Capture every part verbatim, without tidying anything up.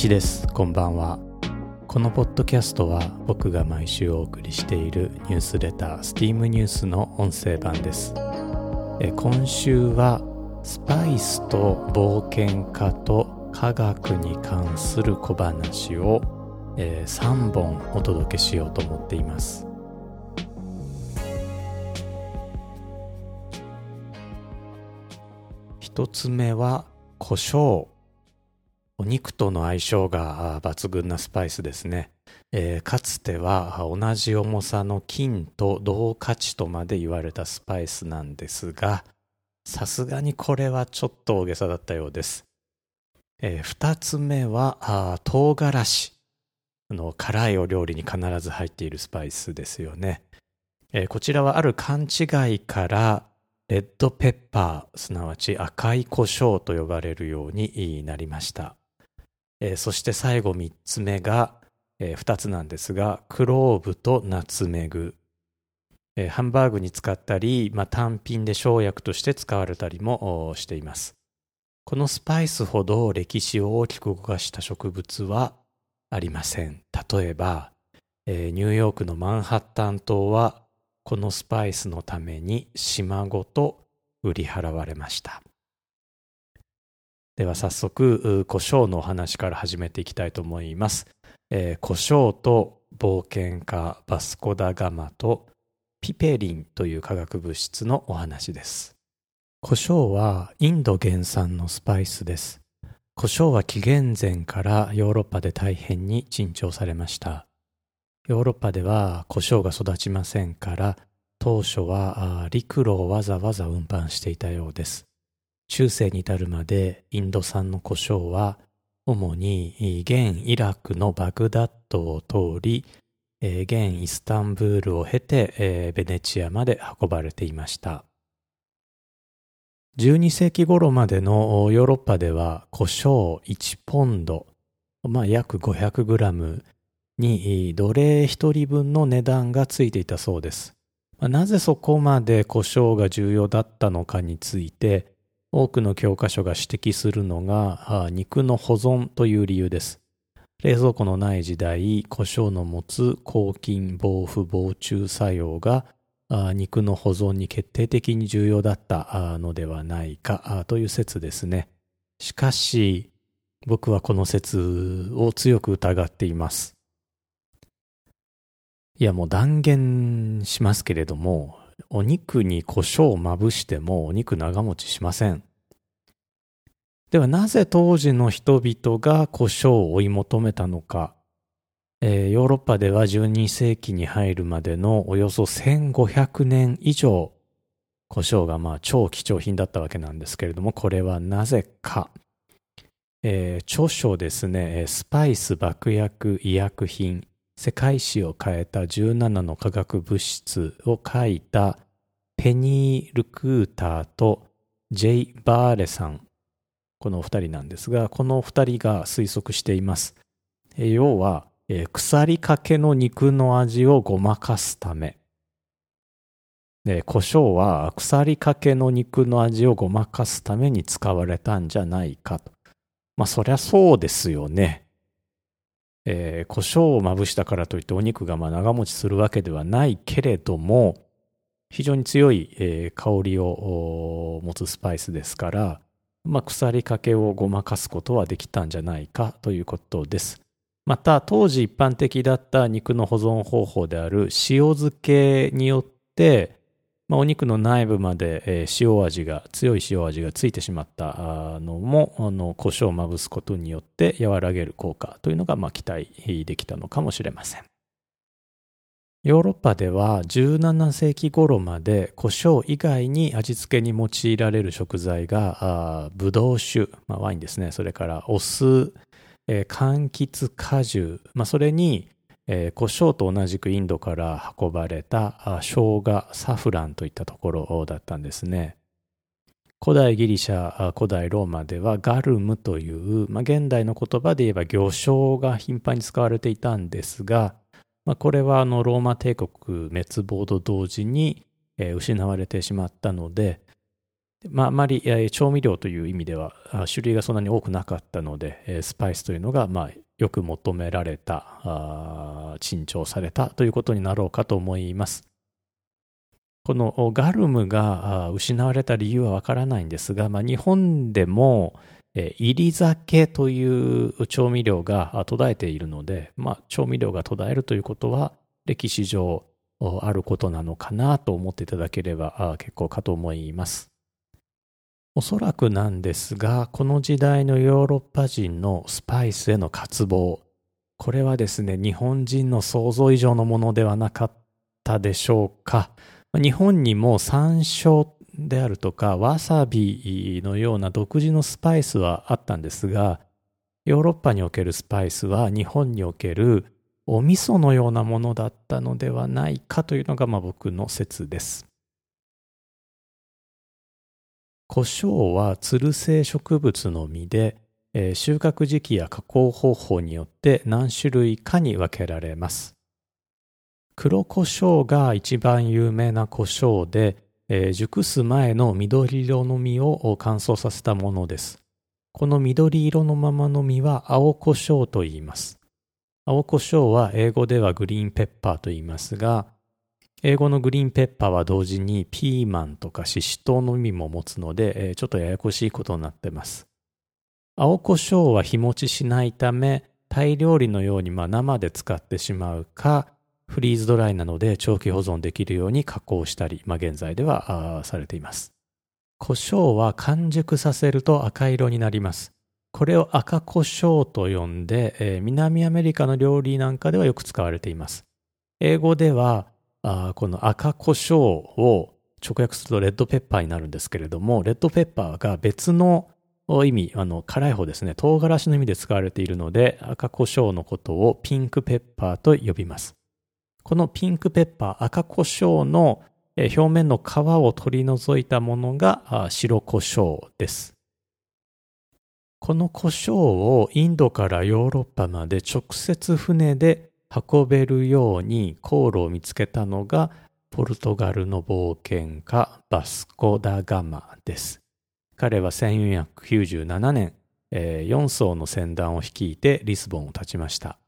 ちです。こんばんは。このポッドキャストは僕が毎週お送りしているニュースレター Steam ニュースの音声版です。え今週はスパイスと冒険家と科学に関する小話を、えー、さんぼんお届けしようと思っています。ひとつめは胡椒。お肉との相性が抜群なスパイスですね、えー、かつては同じ重さの金と同価値とまで言われたスパイスなんですが、さすがにこれはちょっと大げさだったようです。えー、ふたつめはあ唐辛子。あの辛いお料理に必ず入っているスパイスですよね。えー、こちらはある勘違いからレッドペッパー、すなわち赤い胡椒と呼ばれるようになりました。えー、そして最後みっつめが、えー、ふたつなんですが、クローブとナツメグ。えー、ハンバーグに使ったり、まあ、単品で生薬として使われたりもしています。このスパイスほど歴史を大きく動かした植物はありません。例えば、えー、ニューヨークのマンハッタン島はこのスパイスのために島ごと売り払われました。では早速胡椒のお話から始めていきたいと思います。えー、胡椒と冒険家バスコダガマとピペリンという化学物質のお話です。胡椒はインド原産のスパイスです。胡椒は紀元前からヨーロッパで大変に珍重されました。ヨーロッパでは胡椒が育ちませんから、当初は陸路をわざわざ運搬していたようです。中世に至るまでインド産の胡椒は主に現イラクのバグダッドを通り、現イスタンブールを経てベネチアまで運ばれていました。じゅうにせいき頃までのヨーロッパでは胡椒いちポンド、まあ、約ごひゃくグラムに奴隷ひとりぶんの値段がついていたそうです。まあ、なぜそこまで胡椒が重要だったのかについて多くの教科書が指摘するのが肉の保存という理由です。冷蔵庫のない時代、胡椒の持つ抗菌、防腐、防虫作用が肉の保存に決定的に重要だったのではないかという説ですね。しかし僕はこの説を強く疑っています。いやもう断言しますけれども、お肉に胡椒をまぶしてもお肉長持ちしません。ではなぜ当時の人々が胡椒を追い求めたのか。えー、ヨーロッパではじゅうにせいきに入るまでのおよそせんごひゃくねん以上、胡椒がまあ超貴重品だったわけなんですけれども、これはなぜか。えー、著書ですね、スパイス、爆薬、医薬品、世界史を変えたじゅうななの化学物質を書いたペニー・ルクーターとジェイ・バーレさん、このお二人なんですが、このお二人が推測しています。要は腐りかけの肉の味をごまかすためで、胡椒は腐りかけの肉の味をごまかすために使われたんじゃないかと。まあそりゃそうですよね。えー、胡椒をまぶしたからといってお肉がまあ長持ちするわけではないけれども、非常に強い、えー、香りを持つスパイスですから、まあ、腐りかけをごまかすことはできたんじゃないかということです。また当時一般的だった肉の保存方法である塩漬けによって、まあ、お肉の内部まで、えー、塩味が強い塩味がついてしまったのも、あの胡椒をまぶすことによって和らげる効果というのが、まあ、期待できたのかもしれません。ヨーロッパではじゅうななせいき頃まで胡椒以外に味付けに用いられる食材がブドウ酒、まあ、ワインですね、それからお酢、えー、柑橘果汁、まあ、それにえー、胡椒と同じくインドから運ばれた生姜、サフランといったところだったんですね。古代ギリシャ、古代ローマではガルムという、まあ、現代の言葉で言えば魚醤が頻繁に使われていたんですが、まあ、これはあのローマ帝国滅亡と同時に、えー、失われてしまったので、まあ、あまり調味料という意味では種類がそんなに多くなかったので、スパイスというのがまあよく求められた、珍重されたということになろうかと思います。このガルムが失われた理由はわからないんですが、まあ、日本でも煎り酒という調味料が途絶えているので、まあ、調味料が途絶えるということは歴史上あることなのかなと思っていただければ結構かと思います。おそらくなんですが、この時代のヨーロッパ人のスパイスへの渇望、これはですね、日本人の想像以上のものではなかったでしょうか。日本にも山椒であるとかわさびのような独自のスパイスはあったんですが、ヨーロッパにおけるスパイスは日本におけるお味噌のようなものだったのではないかというのがまあ僕の説です。胡椒はつる性植物の実で、えー、収穫時期や加工方法によって何種類かに分けられます。黒胡椒が一番有名な胡椒で、えー、熟す前の緑色の実を乾燥させたものです。この緑色のままの実は青胡椒と言います。青胡椒は英語ではグリーンペッパーと言いますが、英語のグリーンペッパーは同時にピーマンとかシシトウの意味も持つので、ちょっとややこしいことになってます。青胡椒は日持ちしないため、タイ料理のようにまあ生で使ってしまうか、フリーズドライなので長期保存できるように加工したり、まあ、現在ではされています。胡椒は完熟させると赤色になります。これを赤胡椒と呼んで、南アメリカの料理なんかではよく使われています。英語ではあこの赤胡椒を直訳するとレッドペッパーになるんですけれども、レッドペッパーが別の意味、あの辛い方ですね、唐辛子の意味で使われているので、赤胡椒のことをピンクペッパーと呼びます。このピンクペッパー、赤胡椒の表面の皮を取り除いたものが白胡椒です。この胡椒をインドからヨーロッパまで直接船で運べるように航路を見つけたのがポルトガルの冒険家バスコ・ダ・ガマです。彼はせんよんひゃくきゅうじゅうななねん、えー、よんそうの船団を率いてリスボンを立ちました。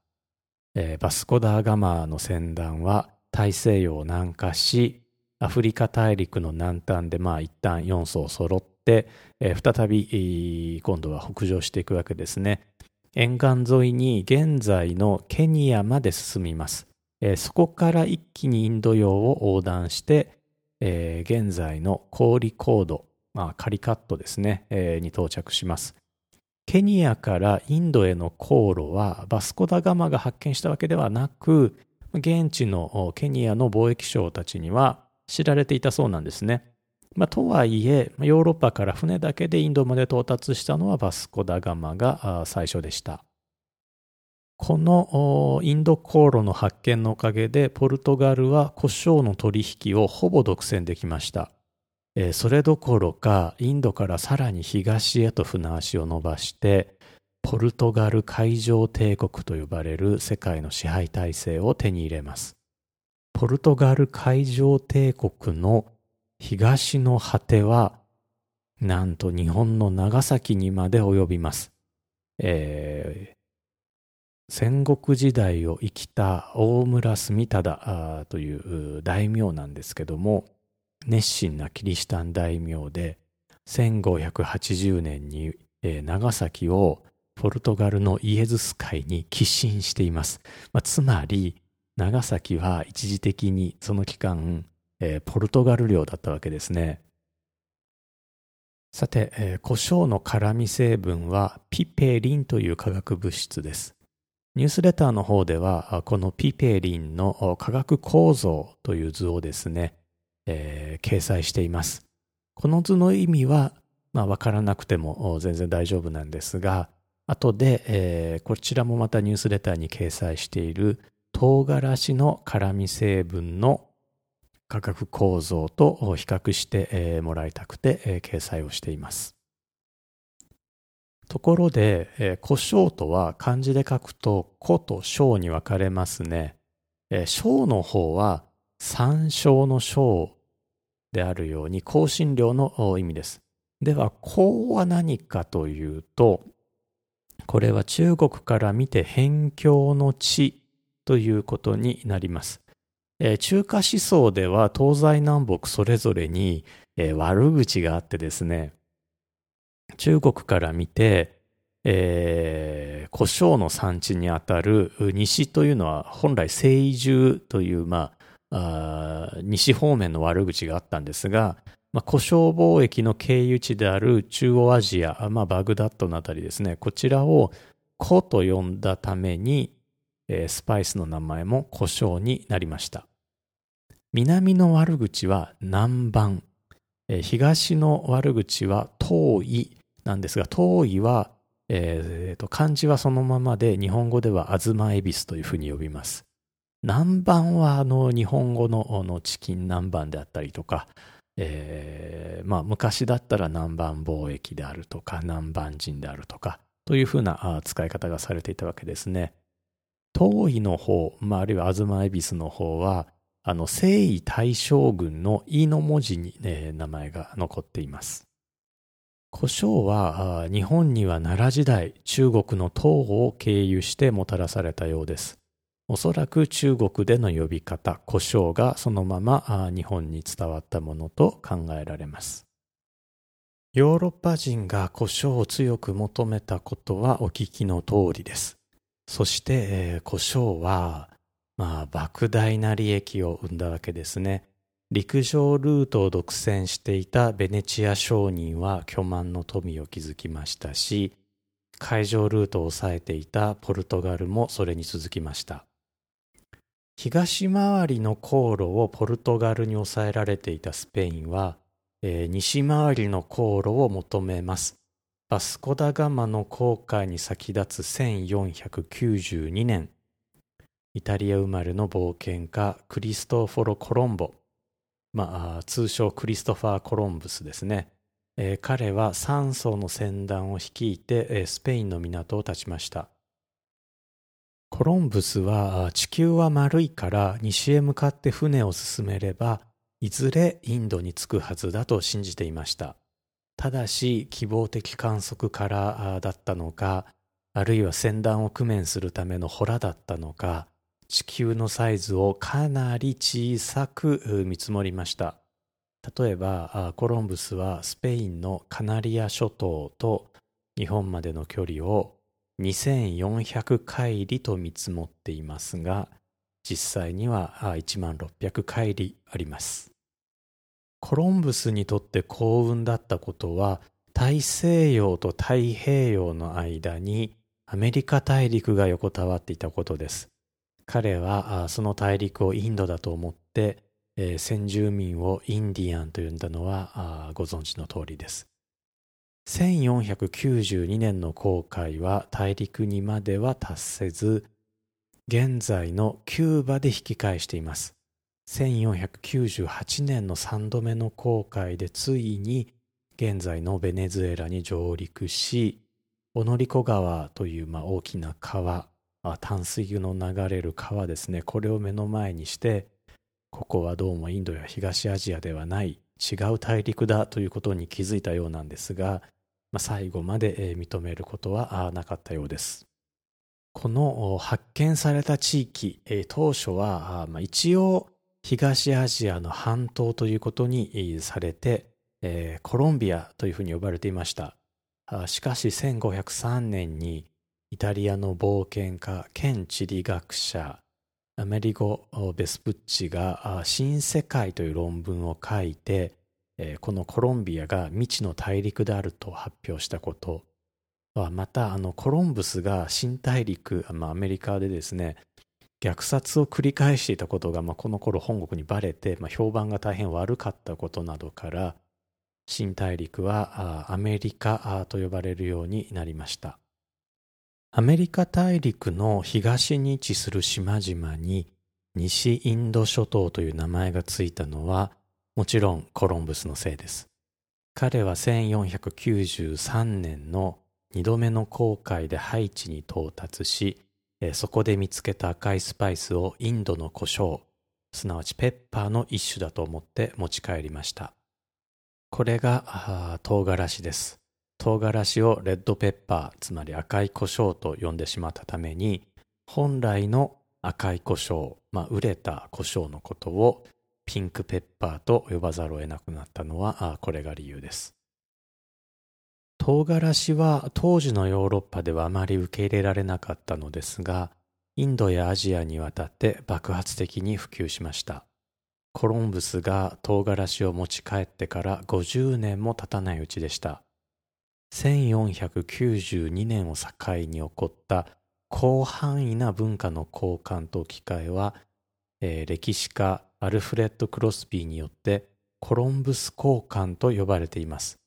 えー、バスコ・ダ・ガマの船団は大西洋を南下し、アフリカ大陸の南端でまあ一旦よん艘揃って、えー、再び今度は北上していくわけですね。沿岸沿いに現在のケニアまで進みます。えー、そこから一気にインド洋を横断して、えー、現在のコーリコード、まあ、カリカットですね、えー、に到着します。ケニアからインドへの航路はバスコ・ダ・ガマが発見したわけではなく、現地のケニアの貿易商たちには知られていたそうなんですね。まあ、とはいえヨーロッパから船だけでインドまで到達したのはバスコ・ダ・ガマが最初でした。このインド航路の発見のおかげでポルトガルは胡椒の取引をほぼ独占できました。それどころかインドからさらに東へと船足を伸ばして、ポルトガル海上帝国と呼ばれる世界の支配体制を手に入れます。ポルトガル海上帝国の東の果てはなんと日本の長崎にまで及びます。えー、戦国時代を生きた大村住忠という大名なんですけども、熱心なキリシタン大名でせんごひゃくはちじゅうねんに長崎をポルトガルのイエズス海に寄進しています。まあ、つまり長崎は一時的にその期間ポルトガル領だったわけですね。さて、えー、胡椒の辛み成分はピペリンという化学物質です。ニュースレターの方ではこのピペリンの化学構造という図をですね、えー、掲載しています。この図の意味はまあ分からなくても全然大丈夫なんですが、後で、えー、こちらもまたニュースレターに掲載している唐辛子の辛み成分の価格構造と比較してもらいたくて掲載をしています。ところで胡椒とは漢字で書くと胡と椒に分かれますね。椒の方は山椒の椒であるように香辛料の意味です。では項は何かというと、これは中国から見て辺境の地ということになります。えー、中華思想では東西南北それぞれに、えー、悪口があってですね、中国から見て、えー、胡椒の産地にあたる西というのは本来西周という、まあ、あ西方面の悪口があったんですが、まあ、胡椒貿易の経由地である中央アジア、まあ、バグダッドのあたりですね、こちらを胡と呼んだために、えー、スパイスの名前も胡椒になりました。南の悪口は南蛮、えー、東の悪口は東夷なんですが、東夷は、えー、と漢字はそのままで日本語では東恵比寿というふうに呼びます。南蛮はあの日本語 の, あのチキン南蛮であったりとか、えーまあ、昔だったら南蛮貿易であるとか南蛮人であるとかというふうな使い方がされていたわけですね。東夷の方、まあ、あるいは東恵比寿の方はあの征夷大将軍の夷の文字に、ね、名前が残っています。胡椒は日本には奈良時代中国の唐を経由してもたらされたようです。おそらく中国での呼び方、胡椒がそのまま日本に伝わったものと考えられます。ヨーロッパ人が胡椒を強く求めたことはお聞きの通りです。そして、えー、胡椒は、まあ、莫大な利益を生んだわけですね。陸上ルートを独占していたベネチア商人は巨万の富を築きましたし、海上ルートを抑えていたポルトガルもそれに続きました。東回りの航路をポルトガルに抑えられていたスペインは、えー、西回りの航路を求めます。バスコダガマの航海に先立つせんよんひゃくきゅうじゅうにねん、イタリア生まれの冒険家クリストフォロ・コロンボ、まあ、通称クリストファー・コロンブスですね、えー、彼はさん艘の船団を率いて、えー、スペインの港を立ちました。コロンブスは地球は丸いから西へ向かって船を進めればいずれインドに着くはずだと信じていました。ただし希望的観測からだったのか、あるいは船団を工面するためのホラだったのか、地球のサイズをかなり小さく見積もりました。例えばコロンブスはスペインのカナリア諸島と日本までの距離をにせんよんひゃくかいりと見積もっていますが、実際にはいちまんろっぴゃくかいりあります。コロンブスにとって幸運だったことは、大西洋と太平洋の間にアメリカ大陸が横たわっていたことです。彼はその大陸をインドだと思って、えー、先住民をインディアンと呼んだのはご存知の通りです。せんよんひゃくきゅうじゅうにねんの航海は大陸にまでは達せず、現在のキューバで引き返しています。せんよんひゃくきゅうじゅうはちねんのさんどめの航海でついに現在のベネズエラに上陸し、オノリコ川というまあ大きな川、淡水の流れる川ですね、これを目の前にして、ここはどうもインドや東アジアではない違う大陸だということに気づいたようなんですが、まあ、最後まで認めることはなかったようです。この発見された地域、当初は一応東アジアの半島ということにされてコロンビアというふうに呼ばれていました。しかしせんごひゃくさんねんにイタリアの冒険家兼地理学者アメリゴ・ベスプッチが新世界という論文を書いて、このコロンビアが未知の大陸であると発表したこと、またあのコロンブスが新大陸、まあ、アメリカでですね虐殺を繰り返していたことが、まあ、この頃本国にバレて、まあ、評判が大変悪かったことなどから、新大陸はアメリカと呼ばれるようになりました。アメリカ大陸の東に位置する島々に西インド諸島という名前がついたのは、もちろんコロンブスのせいです。彼はせんよんひゃくきゅうじゅうさんねんのにどめの航海でハイチに到達し、そこで見つけた赤いスパイスをインドの胡椒、すなわちペッパーの一種だと思って持ち帰りました。これが唐辛子です。唐辛子をレッドペッパー、つまり赤い胡椒と呼んでしまったために、本来の赤い胡椒、まあ、熟れた胡椒のことをピンクペッパーと呼ばざるを得なくなったのはこれが理由です。唐辛子は当時のヨーロッパではあまり受け入れられなかったのですが、インドやアジアにわたって爆発的に普及しました。コロンブスが唐辛子を持ち帰ってからごじゅうねんも経たないうちでした。せんよんひゃくきゅうじゅうにねんを境に起こった広範囲な文化の交換と置き換えは、えー、歴史家アルフレッド・クロスビーによってコロンブス交換と呼ばれています。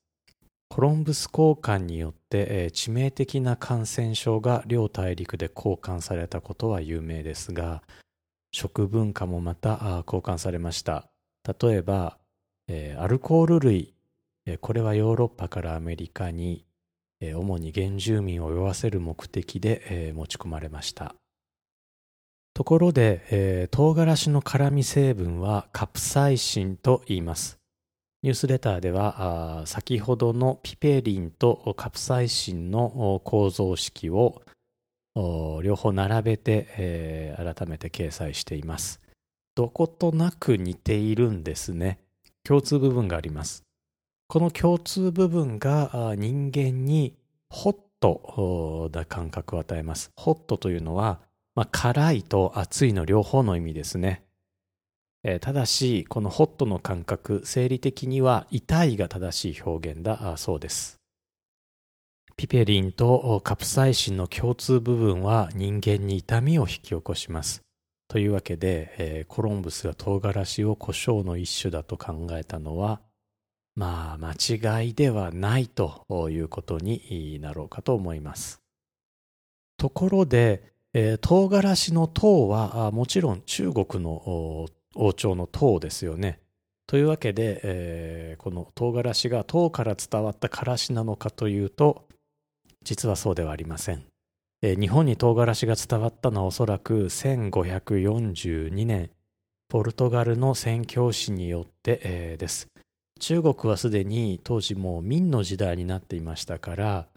コロンブス交換によって、えー、致命的な感染症が両大陸で交換されたことは有名ですが、食文化もまた交換されました。例えば、えー、アルコール類、えー、これはヨーロッパからアメリカに主に原住民を酔わせる目的で持ち込まれました。ところで唐辛子の辛み成分はカプサイシンと言います。ニュースレターでは先ほどのピペリンとカプサイシンの構造式を両方並べて改めて掲載しています。どことなく似ているんですね。共通部分があります。この共通部分が人間にホッとな感覚を与えます。ホッとというのは、まあ、辛いと熱いの両方の意味ですね、えー、ただしこのホッとの感覚、生理的には痛いが正しい表現だそうです。ピペリンとカプサイシンの共通部分は人間に痛みを引き起こします。というわけで、えー、コロンブスが唐辛子を胡椒の一種だと考えたのは、まあ間違いではないということになろうかと思います。ところで、えー、唐辛子の唐はもちろん中国の王朝の唐ですよね。というわけで、えー、この唐辛子が唐から伝わったからしなのかというと、実はそうではありません、えー、日本に唐辛子が伝わったのはおそらくせんごひゃくよんじゅうにねん、ポルトガルの宣教師によって、えー、です。中国はすでに当時もう明の時代になっていましたから、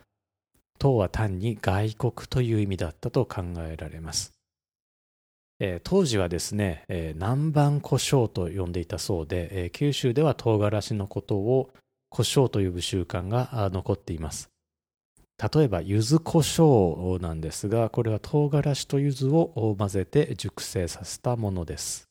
唐は単に外国という意味だったと考えられます、えー、当時はですね、えー、南蛮胡椒と呼んでいたそうで、えー、九州では唐辛子のことを胡椒と呼ぶ習慣が残っています。例えば柚子胡椒なんですが、これは唐辛子と柚子を混ぜて熟成させたものです。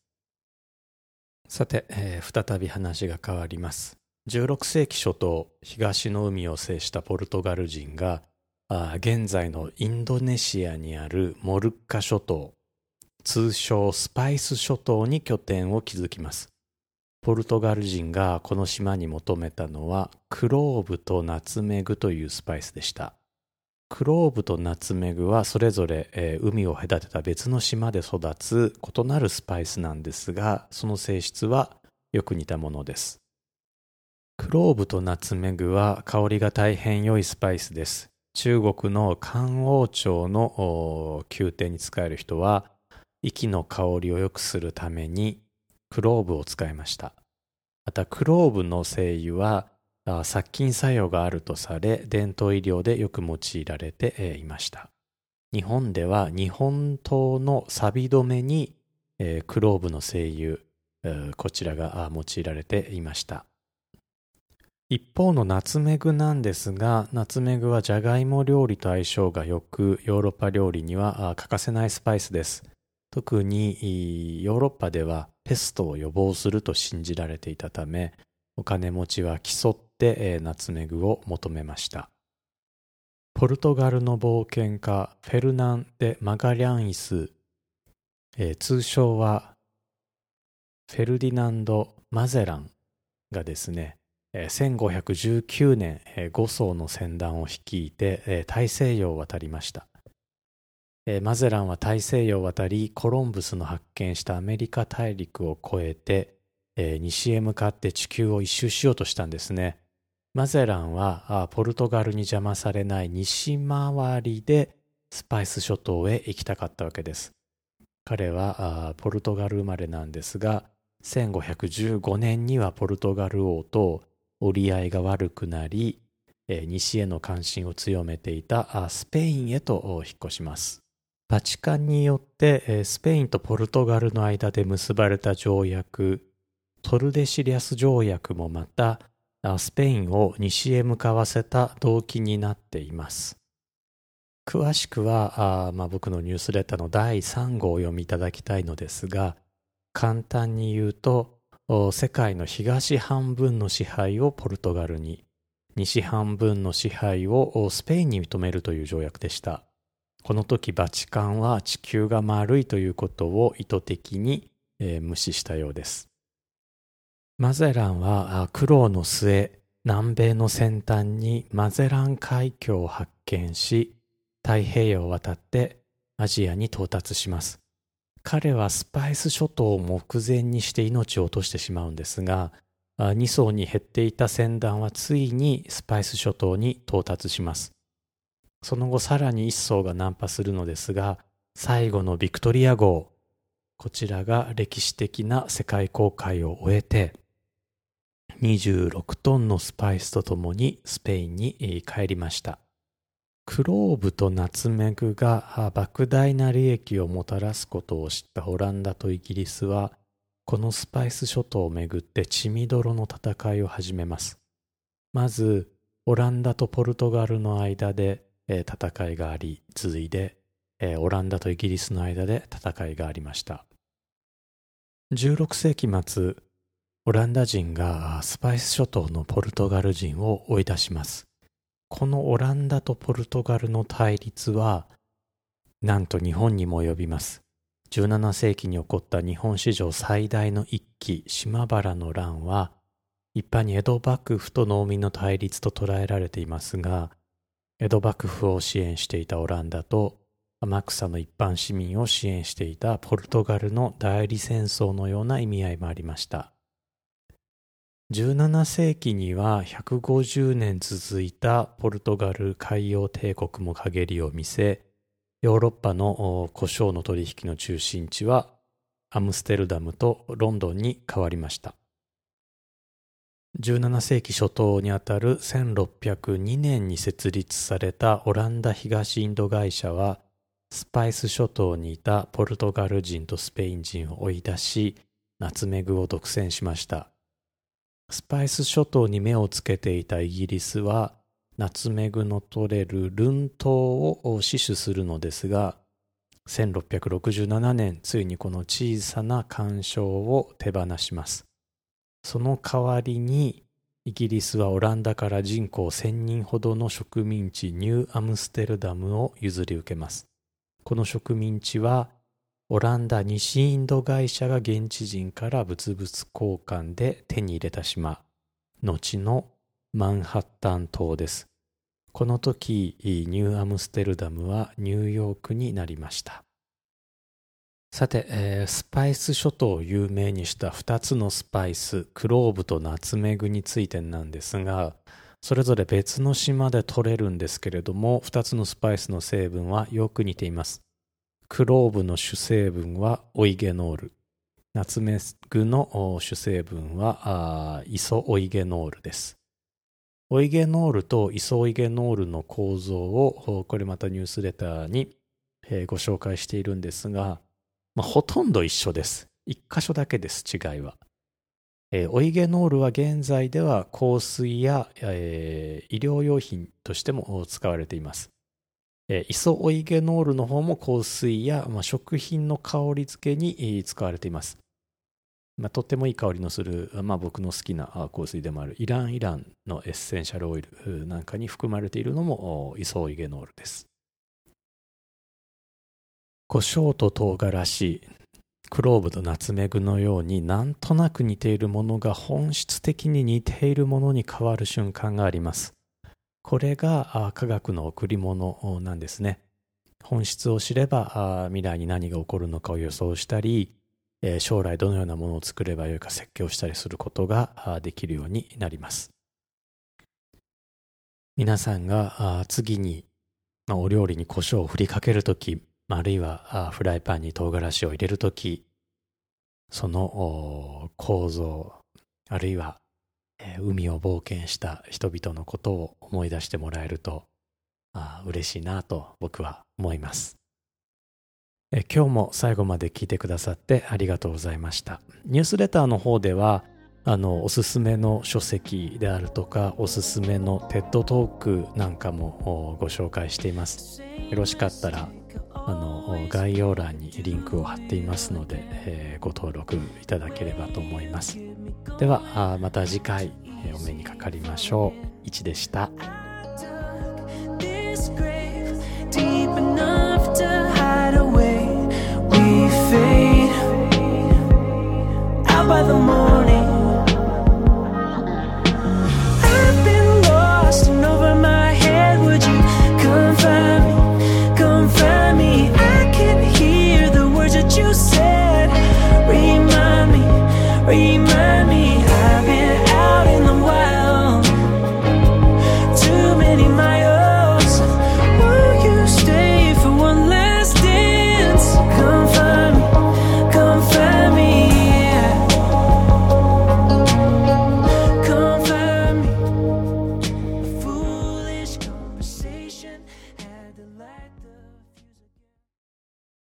さて、えー、再び話が変わります。じゅうろくせいき初頭、東の海を制したポルトガル人が、あ現在のインドネシアにあるモルッカ諸島、通称スパイス諸島に拠点を築きます。ポルトガル人がこの島に求めたのは、クローブとナツメグというスパイスでした。クローブとナツメグはそれぞれ、えー、海を隔てた別の島で育つ異なるスパイスなんですが、その性質はよく似たものです。クローブとナツメグは香りが大変良いスパイスです。中国の漢王朝の宮廷に仕える人は息の香りを良くするためにクローブを使いました。またクローブの精油は殺菌作用があるとされ、伝統医療でよく用いられていました。日本では日本刀の錆止めにクローブの精油、こちらが用いられていました。一方のナツメグなんですが、ナツメグはジャガイモ料理と相性がよく、ヨーロッパ料理には欠かせないスパイスです。特にヨーロッパではペストを予防すると信じられていたため、お金持ちは競ってでナツメグを求めました。ポルトガルの冒険家フェルナンデ・マガリャンイス、えー、通称はフェルディナンド・マゼランがですね、えー、せんごひゃくじゅうきゅうねん、えー、ご艘の船団を率いて、えー、大西洋を渡りました、えー、マゼランは大西洋を渡り、コロンブスの発見したアメリカ大陸を越えて、えー、西へ向かって地球を一周しようとしたんですね。マゼランはポルトガルに邪魔されない西回りでスパイス諸島へ行きたかったわけです。彼はポルトガル生まれなんですが、せんごひゃくじゅうごねんにはポルトガル王と折り合いが悪くなり、西への関心を強めていたスペインへと引っ越します。バチカンによってスペインとポルトガルの間で結ばれた条約、トルデシリアス条約もまたスペインを西へ向かわせた動機になっています。詳しくは、まあ、僕のニュースレターのだいさんごうを読みいただきたいのですが、簡単に言うと、世界の東半分の支配をポルトガルに、西半分の支配をスペインに認めるという条約でした。この時バチカンは地球が丸いということを意図的に、えー、無視したようです。マゼランは苦労の末、南米の先端にマゼラン海峡を発見し、太平洋を渡ってアジアに到達します。彼はスパイス諸島を目前にして命を落としてしまうんですが、に層に減っていた船団はついにスパイス諸島に到達します。その後さらにいっ層が難破するのですが、最後のビクトリア号、こちらが歴史的な世界航海を終えて、にじゅうろくトンのスパイスとともにスペインに帰りました。クローブとナツメグが莫大な利益をもたらすことを知ったオランダとイギリスは、このスパイス諸島をめぐって血みどろの戦いを始めます。まず、オランダとポルトガルの間で戦いがあり、続いてオランダとイギリスの間で戦いがありました。じゅうろくせいきまつ、オランダ人がスパイス諸島のポルトガル人を追い出します。このオランダとポルトガルの対立はなんと日本にも及びます。じゅうななせいきに起こった日本史上最大の一揆、島原の乱は一般に江戸幕府と農民の対立と捉えられていますが、江戸幕府を支援していたオランダと天草の一般市民を支援していたポルトガルの代理戦争のような意味合いもありました。じゅうななせいきにはひゃくごじゅうねん続いたポルトガル海洋帝国も陰りを見せ、ヨーロッパの胡椒の取引の中心地はアムステルダムとロンドンに変わりました。じゅうななせいき初頭にあたるせんろっぴゃくにねんに設立されたオランダ東インド会社は、スパイス諸島にいたポルトガル人とスペイン人を追い出し、ナツメグを独占しました。スパイス諸島に目をつけていたイギリスは、ナツメグの取れるルン島を死守するのですが、せんろっぴゃくろくじゅうななねん、ついにこの小さな環礁を手放します。その代わりに、イギリスはオランダから人口せんにんほどの植民地ニューアムステルダムを譲り受けます。この植民地は、オランダ西インド会社が現地人から物々交換で手に入れた島、後のマンハッタン島です。この時、ニューアムステルダムはニューヨークになりました。さて、えー、スパイス諸島を有名にしたふたつのスパイス、クローブとナツメグについてなんですが、それぞれ別の島で採れるんですけれども、ふたつのスパイスの成分はよく似ています。クローブの主成分はオイゲノール、ナツメグの主成分はイソオイゲノールです。オイゲノールとイソオイゲノールの構造をこれまたニュースレターにご紹介しているんですが、まあ、ほとんど一緒です。一箇所だけです、違いは。オイゲノールは現在では香水や、えー、医療用品としても使われています。イソオイゲノールの方も香水や、まあ、食品の香り付けに使われています。まあ、とってもいい香りのする、まあ、僕の好きな香水でもあるイランイランのエッセンシャルオイルなんかに含まれているのもイソオイゲノールです。胡椒と唐辛子、クローブとナツメグのようになんとなく似ているものが本質的に似ているものに変わる瞬間があります。これが科学の贈り物なんですね。本質を知れば未来に何が起こるのかを予想したり、将来どのようなものを作ればよいか設計をしたりすることができるようになります。皆さんが次にお料理に胡椒を振りかけるとき、あるいはフライパンに唐辛子を入れるとき、その構造、あるいは海を冒険した人々のことを思い出してもらえるとあ嬉しいなと僕は思います。え今日も最後まで聞いてくださってありがとうございました。ニュースレターの方ではあのおすすめの書籍であるとかおすすめのテッドトークなんかもご紹介しています。よろしかったらあの概要欄にリンクを貼っていますので、えー、ご登録いただければと思います。ではまた次回お目にかかりましょう。いちでした。